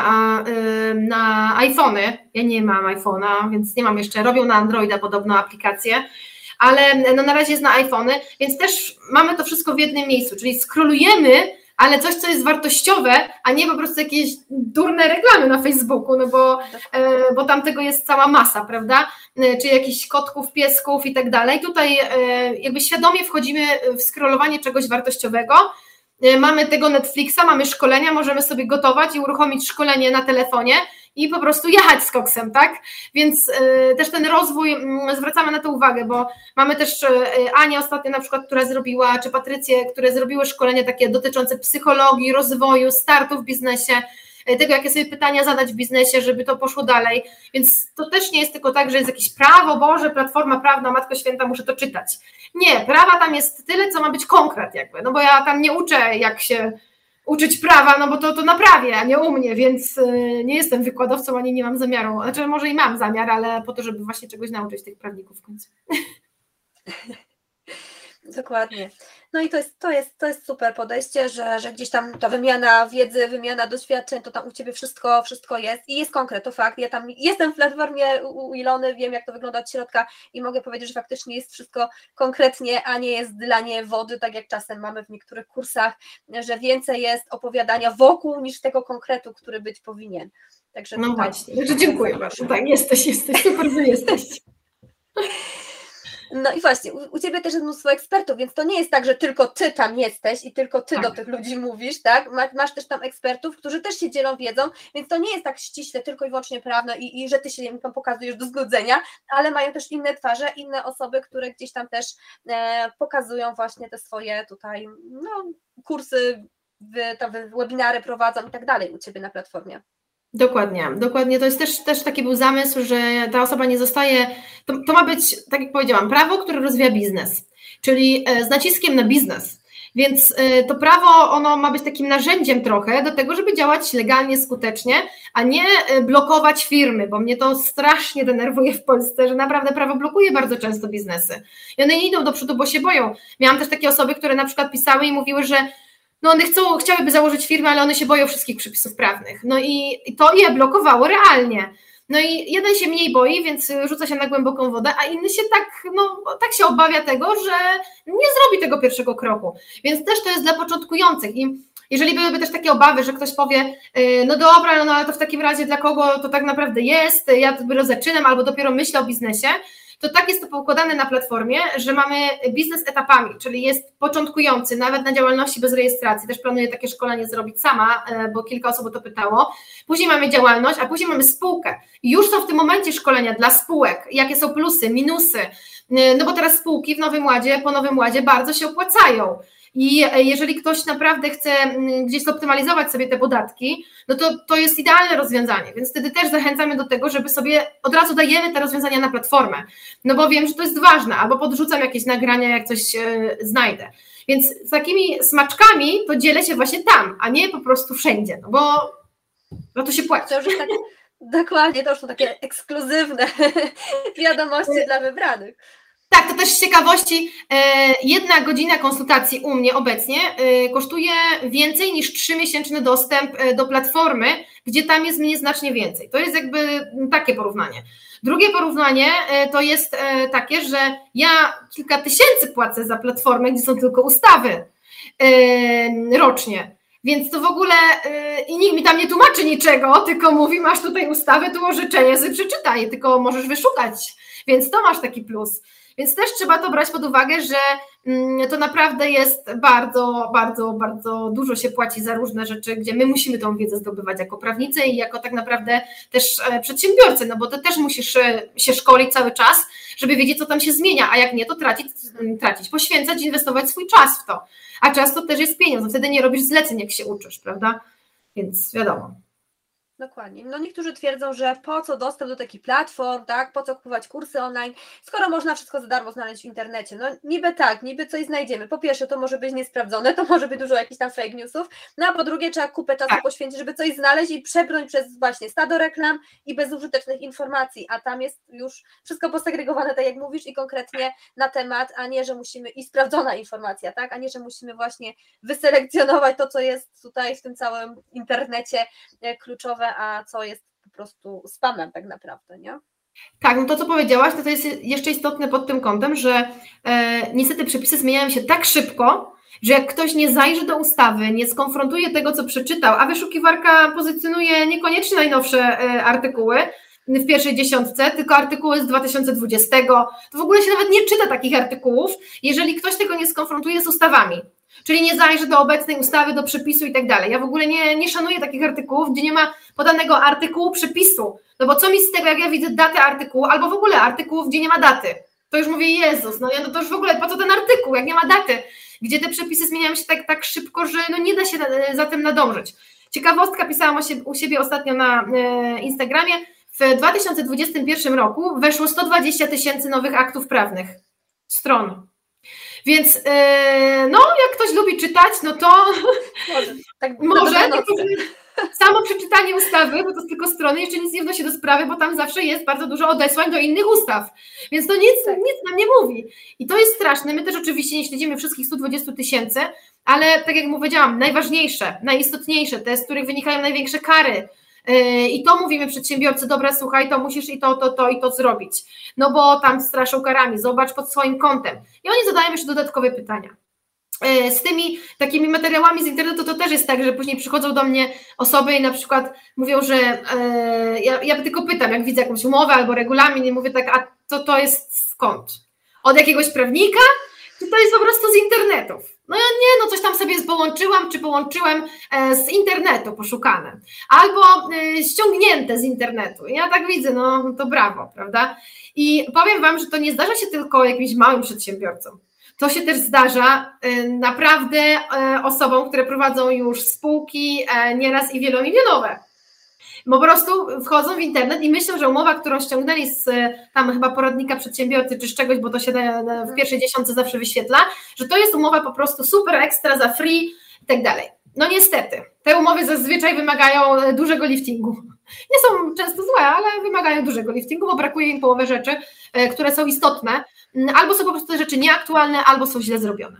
na iPhony, ja nie mam iPhona, więc nie mam jeszcze, robią na Androida podobno aplikację, ale na razie jest na iPhony, więc też mamy to wszystko w jednym miejscu, czyli scrollujemy, ale coś, co jest wartościowe, a nie po prostu jakieś durne reklamy na Facebooku, bo tam tego jest cała masa, prawda? Czy jakichś kotków, piesków i tak dalej. Tutaj jakby świadomie wchodzimy w scrollowanie czegoś wartościowego, mamy tego Netflixa, mamy szkolenia, możemy sobie gotować i uruchomić szkolenie na telefonie i po prostu jechać z koksem, tak? Więc też ten rozwój, zwracamy na to uwagę, bo mamy też Anię ostatnio na przykład, która zrobiła, czy Patrycję, które zrobiły szkolenie takie dotyczące psychologii, rozwoju, startu w biznesie, tego, jakie sobie pytania zadać w biznesie, żeby to poszło dalej, więc to też nie jest tylko tak, że jest jakieś prawo, Boże, platforma prawna, Matko Święta, muszę to czytać. Nie, prawa tam jest tyle, co ma być konkret jakby, no bo ja tam nie uczę, jak się uczyć prawa, no bo to na prawie, a nie u mnie, więc nie jestem wykładowcą, ani nie mam zamiaru, znaczy może i mam zamiar, ale po to, żeby właśnie czegoś nauczyć tych prawników w końcu. Dokładnie. No i to jest super podejście, że gdzieś tam ta wymiana wiedzy, wymiana doświadczeń, to tam u Ciebie wszystko jest i jest konkret, to fakt. Ja tam jestem w platformie u Ilony, wiem, jak to wygląda od środka i mogę powiedzieć, że faktycznie jest wszystko konkretnie, a nie jest dylanie wody, tak jak czasem mamy w niektórych kursach, że więcej jest opowiadania wokół niż tego konkretu, który być powinien. Także no tutaj... właśnie, także dziękuję bardzo. Tak, jesteś, super, że jesteś. No i właśnie, u Ciebie też jest mnóstwo ekspertów, więc to nie jest tak, że tylko Ty tam jesteś i tylko Ty do tych ludzi mówisz, tak? Masz też tam ekspertów, którzy też się dzielą wiedzą, więc to nie jest tak ściśle tylko i wyłącznie prawne i że Ty się im tam pokazujesz do znudzenia, ale mają też inne twarze, inne osoby, które gdzieś tam też pokazują właśnie te swoje tutaj kursy, webinary prowadzą i tak dalej u Ciebie na platformie. Dokładnie. To jest też taki był zamysł, że ta osoba nie zostaje, to ma być, tak jak powiedziałam, prawo, które rozwija biznes, czyli z naciskiem na biznes, więc to prawo, ono ma być takim narzędziem trochę do tego, żeby działać legalnie, skutecznie, a nie blokować firmy, bo mnie to strasznie denerwuje w Polsce, że naprawdę prawo blokuje bardzo często biznesy i one nie idą do przodu, bo się boją. Miałam też takie osoby, które na przykład pisały i mówiły, że one chciałyby założyć firmę, ale one się boją wszystkich przepisów prawnych. No i to je blokowało realnie. No i jeden się mniej boi, więc rzuca się na głęboką wodę, a inny się tak się obawia tego, że nie zrobi tego pierwszego kroku. Więc też to jest dla początkujących. I jeżeli byłyby też takie obawy, że ktoś powie, no dobra, no ale to w takim razie dla kogo to tak naprawdę jest, ja dopiero zaczynam albo dopiero myślę o biznesie, to tak jest to poukładane na platformie, że mamy biznes etapami, czyli jest początkujący, nawet na działalności bez rejestracji, też planuję takie szkolenie zrobić sama, bo kilka osób o to pytało, później mamy działalność, a później mamy spółkę i już są w tym momencie szkolenia dla spółek, jakie są plusy, minusy, no bo teraz spółki w Nowym Ładzie, po Nowym Ładzie bardzo się opłacają. I jeżeli ktoś naprawdę chce gdzieś zoptymalizować sobie te podatki, no to jest idealne rozwiązanie, więc wtedy też zachęcamy do tego, żeby sobie od razu dajemy te rozwiązania na platformę, no bo wiem, że to jest ważne, albo podrzucam jakieś nagrania, jak coś znajdę, więc z takimi smaczkami to dzielę się właśnie tam, a nie po prostu wszędzie, no bo za to się płaci. Dokładnie, to już są takie ekskluzywne wiadomości dla wybranych. Tak, to też z ciekawości, jedna godzina konsultacji u mnie obecnie kosztuje więcej niż 3-miesięczny dostęp do platformy, gdzie tam jest mnie znacznie więcej. To jest jakby takie porównanie. Drugie porównanie to jest takie, że ja kilka tysięcy płacę za platformę, gdzie są tylko ustawy rocznie. Więc to w ogóle i nikt mi tam nie tłumaczy niczego, tylko mówi, masz tutaj ustawę, tu orzeczenie, sobie przeczytaj, tylko możesz wyszukać, więc to masz taki plus. Więc też trzeba to brać pod uwagę, że to naprawdę jest bardzo, bardzo, bardzo dużo się płaci za różne rzeczy, gdzie my musimy tą wiedzę zdobywać jako prawnicy i jako tak naprawdę też przedsiębiorcy, no bo ty też musisz się szkolić cały czas, żeby wiedzieć, co tam się zmienia, a jak nie, to tracić, poświęcać, inwestować swój czas w to. A czas to też jest pieniądz, wtedy nie robisz zleceń, jak się uczysz, prawda? Więc wiadomo. Dokładnie. No niektórzy twierdzą, że po co dostęp do takich platform, tak, po co kupować kursy online, skoro można wszystko za darmo znaleźć w internecie. No niby tak, niby coś znajdziemy. Po pierwsze, to może być niesprawdzone, to może być dużo jakichś tam fake newsów, no a po drugie trzeba kupę czasu poświęcić, żeby coś znaleźć i przebrnąć przez właśnie stado reklam i bezużytecznych informacji, a tam jest już wszystko posegregowane, tak jak mówisz, i konkretnie na temat, a nie, że musimy, i sprawdzona informacja, tak, a nie, że musimy właśnie wyselekcjonować to, co jest tutaj w tym całym internecie kluczowe, a co jest po prostu spamem tak naprawdę, nie? Tak, no to co powiedziałaś, to jest jeszcze istotne pod tym kątem, że niestety przepisy zmieniają się tak szybko, że jak ktoś nie zajrzy do ustawy, nie skonfrontuje tego, co przeczytał, a wyszukiwarka pozycjonuje niekoniecznie najnowsze artykuły w pierwszej dziesiątce, tylko artykuły z 2020, to w ogóle się nawet nie czyta takich artykułów, jeżeli ktoś tego nie skonfrontuje z ustawami. Czyli nie zajrzy do obecnej ustawy, do przepisu i tak dalej. Ja w ogóle nie szanuję takich artykułów, gdzie nie ma podanego artykułu przepisu. No bo co mi z tego, jak ja widzę datę artykułu, albo w ogóle artykułów, gdzie nie ma daty. To już mówię, Jezus, no to już w ogóle po co ten artykuł, jak nie ma daty, gdzie te przepisy zmieniają się tak szybko, że nie da się za tym nadążyć. Ciekawostka, pisałam u siebie ostatnio na Instagramie. W 2021 roku weszło 120 000 nowych aktów prawnych, stron. Więc no, jak ktoś lubi czytać, no to może tak, samo przeczytanie ustawy, bo to jest tylko strony, jeszcze nic nie wnosi do sprawy, bo tam zawsze jest bardzo dużo odesłań do innych ustaw, więc to nic nam nie mówi. I to jest straszne, my też oczywiście nie śledzimy wszystkich 120 000, ale tak jak powiedziałam, najważniejsze, najistotniejsze, te, z których wynikają największe kary. I to mówimy przedsiębiorcy, dobra, słuchaj, to musisz i to zrobić, no bo tam straszą karami, zobacz pod swoim kątem. I oni zadają jeszcze dodatkowe pytania. Z tymi takimi materiałami z internetu to też jest tak, że później przychodzą do mnie osoby i na przykład mówią, że ja tylko pytam, jak widzę jakąś umowę albo regulamin i mówię tak, a to jest skąd? Od jakiegoś prawnika? Czy to jest po prostu z internetów? No ja nie, coś tam sobie połączyłam, czy połączyłem z internetu poszukane, albo ściągnięte z internetu. Ja tak widzę, no to brawo, prawda? I powiem Wam, że to nie zdarza się tylko jakimś małym przedsiębiorcom. To się też zdarza naprawdę osobom, które prowadzą już spółki nieraz i wielomilionowe. Po prostu wchodzą w internet i myślą, że umowa, którą ściągnęli z tam chyba poradnika przedsiębiorcy czy z czegoś, bo to się w pierwszej dziesiątce zawsze wyświetla, że to jest umowa po prostu super, ekstra, za free i tak dalej. No niestety, te umowy zazwyczaj wymagają dużego liftingu. Nie są często złe, ale wymagają dużego liftingu, bo brakuje im połowy rzeczy, które są istotne. Albo są po prostu te rzeczy nieaktualne, albo są źle zrobione.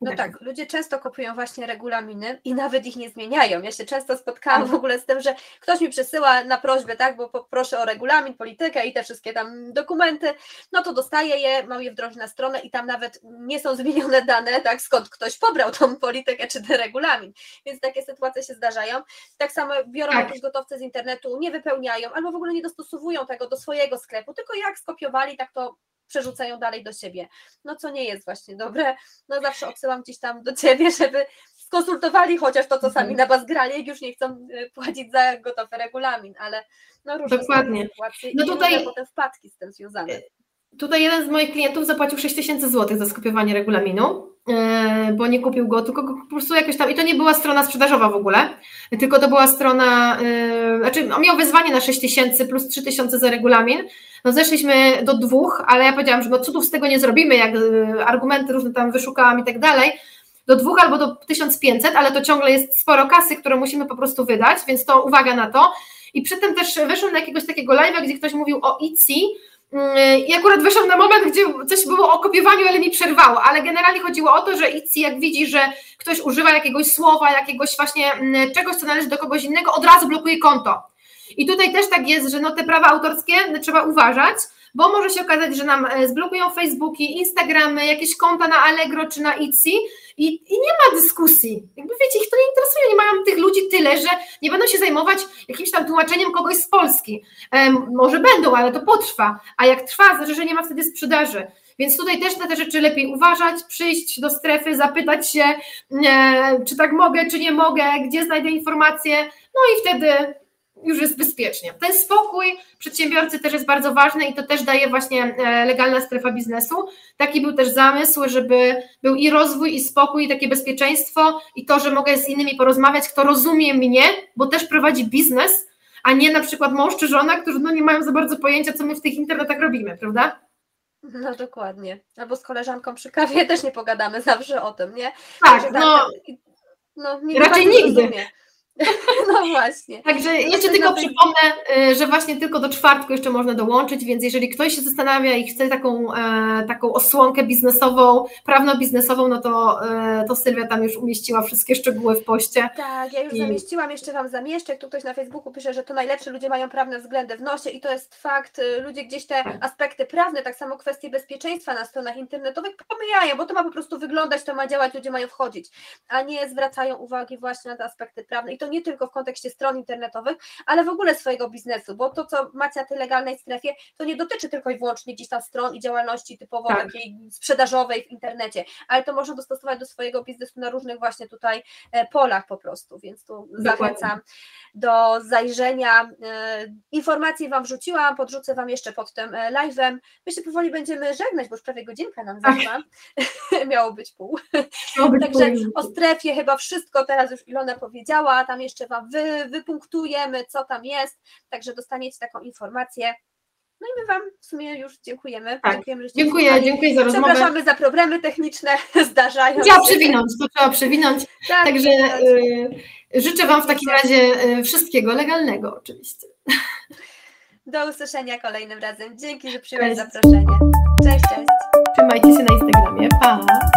No tak, ludzie często kopiują właśnie regulaminy i nawet ich nie zmieniają. Ja się często spotkałam w ogóle z tym, że ktoś mi przesyła na prośbę, tak, bo poproszę o regulamin, politykę i te wszystkie tam dokumenty, no to dostaję je, mam je wdrożyć na stronę i tam nawet nie są zmienione dane, tak, skąd ktoś pobrał tą politykę czy ten regulamin. Więc takie sytuacje się zdarzają. Tak samo biorą jakieś gotowce z internetu, nie wypełniają albo w ogóle nie dostosowują tego do swojego sklepu, tylko jak skopiowali, tak to przerzucają dalej do siebie, no co nie jest właśnie dobre, no zawsze odsyłam gdzieś tam do Ciebie, żeby skonsultowali chociaż to, co sami na Was grali, jak już nie chcą płacić za gotowy regulamin, ale no różne sytuacje no i tutaj różne potem wpadki z tym związane. Tutaj jeden z moich klientów zapłacił 6 000 złotych za skopiowanie regulaminu, bo nie kupił go, tylko po prostu jakoś tam, i to nie była strona sprzedażowa w ogóle, tylko to była strona, znaczy on miał wezwanie na 6 000 plus 3 000 za regulamin, no zeszliśmy do 2, ale ja powiedziałam, że no cudów z tego nie zrobimy, jak argumenty różne tam wyszukałam i tak dalej, do 2 albo do 1500, ale to ciągle jest sporo kasy, którą musimy po prostu wydać, więc to uwaga na to. I przedtem też weszłam na jakiegoś takiego live'a, gdzie ktoś mówił o Etsy, i akurat wyszłam na moment, gdzie coś było o kopiowaniu, ale mi przerwało, ale generalnie chodziło o to, że Etsy jak widzi, że ktoś używa jakiegoś słowa, jakiegoś właśnie czegoś, co należy do kogoś innego, od razu blokuje konto. I tutaj też tak jest, że no te prawa autorskie trzeba uważać, bo może się okazać, że nam zblokują Facebooki, Instagramy, jakieś konta na Allegro czy na Etsy i nie ma dyskusji. Jakby wiecie, ich to nie interesuje, nie mają tych ludzi tyle, że nie będą się zajmować jakimś tam tłumaczeniem kogoś z Polski. Może będą, ale to potrwa, a jak trwa, znaczy, że nie ma wtedy sprzedaży. Więc tutaj też na te rzeczy lepiej uważać, przyjść do strefy, zapytać się, czy tak mogę, czy nie mogę, gdzie znajdę informacje, no i wtedy już jest bezpiecznie. Ten spokój przedsiębiorcy też jest bardzo ważny i to też daje właśnie legalna strefa biznesu. Taki był też zamysł, żeby był i rozwój, i spokój, i takie bezpieczeństwo, i to, że mogę z innymi porozmawiać, kto rozumie mnie, bo też prowadzi biznes, a nie na przykład mąż czy żona, którzy no nie mają za bardzo pojęcia, co my w tych internetach robimy, prawda? No dokładnie. Albo z koleżanką przy kawie też nie pogadamy zawsze o tym, nie? Tak, tak nie raczej nigdy. Rozumie. No właśnie. Także jeszcze tylko przypomnę, że właśnie tylko do czwartku jeszcze można dołączyć, więc jeżeli ktoś się zastanawia i chce taką osłonkę biznesową, prawno-biznesową, no to Sylwia tam już umieściła wszystkie szczegóły w poście. Tak, ja już zamieściłam, jeszcze Wam zamieszczę, tu ktoś na Facebooku pisze, że to najlepsze, ludzie mają prawne względy w nosie i to jest fakt, ludzie gdzieś te aspekty prawne, tak samo kwestie bezpieczeństwa na stronach internetowych pomijają, bo to ma po prostu wyglądać, to ma działać, ludzie mają wchodzić, a nie zwracają uwagi właśnie na te aspekty prawne i to nie tylko w kontekście stron internetowych, ale w ogóle swojego biznesu, bo to, co macie na tej legalnej strefie, to nie dotyczy tylko i wyłącznie gdzieś tam stron i działalności typowo takiej sprzedażowej w internecie, ale to można dostosować do swojego biznesu na różnych właśnie tutaj polach po prostu, więc tu zachęcam do zajrzenia. Informacje Wam wrzuciłam, podrzucę Wam jeszcze pod tym live'em. Myślę, powoli będziemy żegnać, bo już prawie godzinka nam zeszła. Miało być pół. Także o strefie chyba wszystko teraz już Ilona powiedziała, tam jeszcze Wam wypunktujemy, co tam jest, także dostaniecie taką informację. No i my Wam w sumie już dziękujemy. Tak. Dziękuję za rozmowę. Przepraszamy za problemy techniczne, zdarzają się. To trzeba przewinąć. Tak, także życzę Wam w takim razie wszystkiego legalnego oczywiście. Do usłyszenia kolejnym razem. Dzięki, że przyjąłeś zaproszenie. Cześć, cześć. Trzymajcie się na Instagramie. Pa!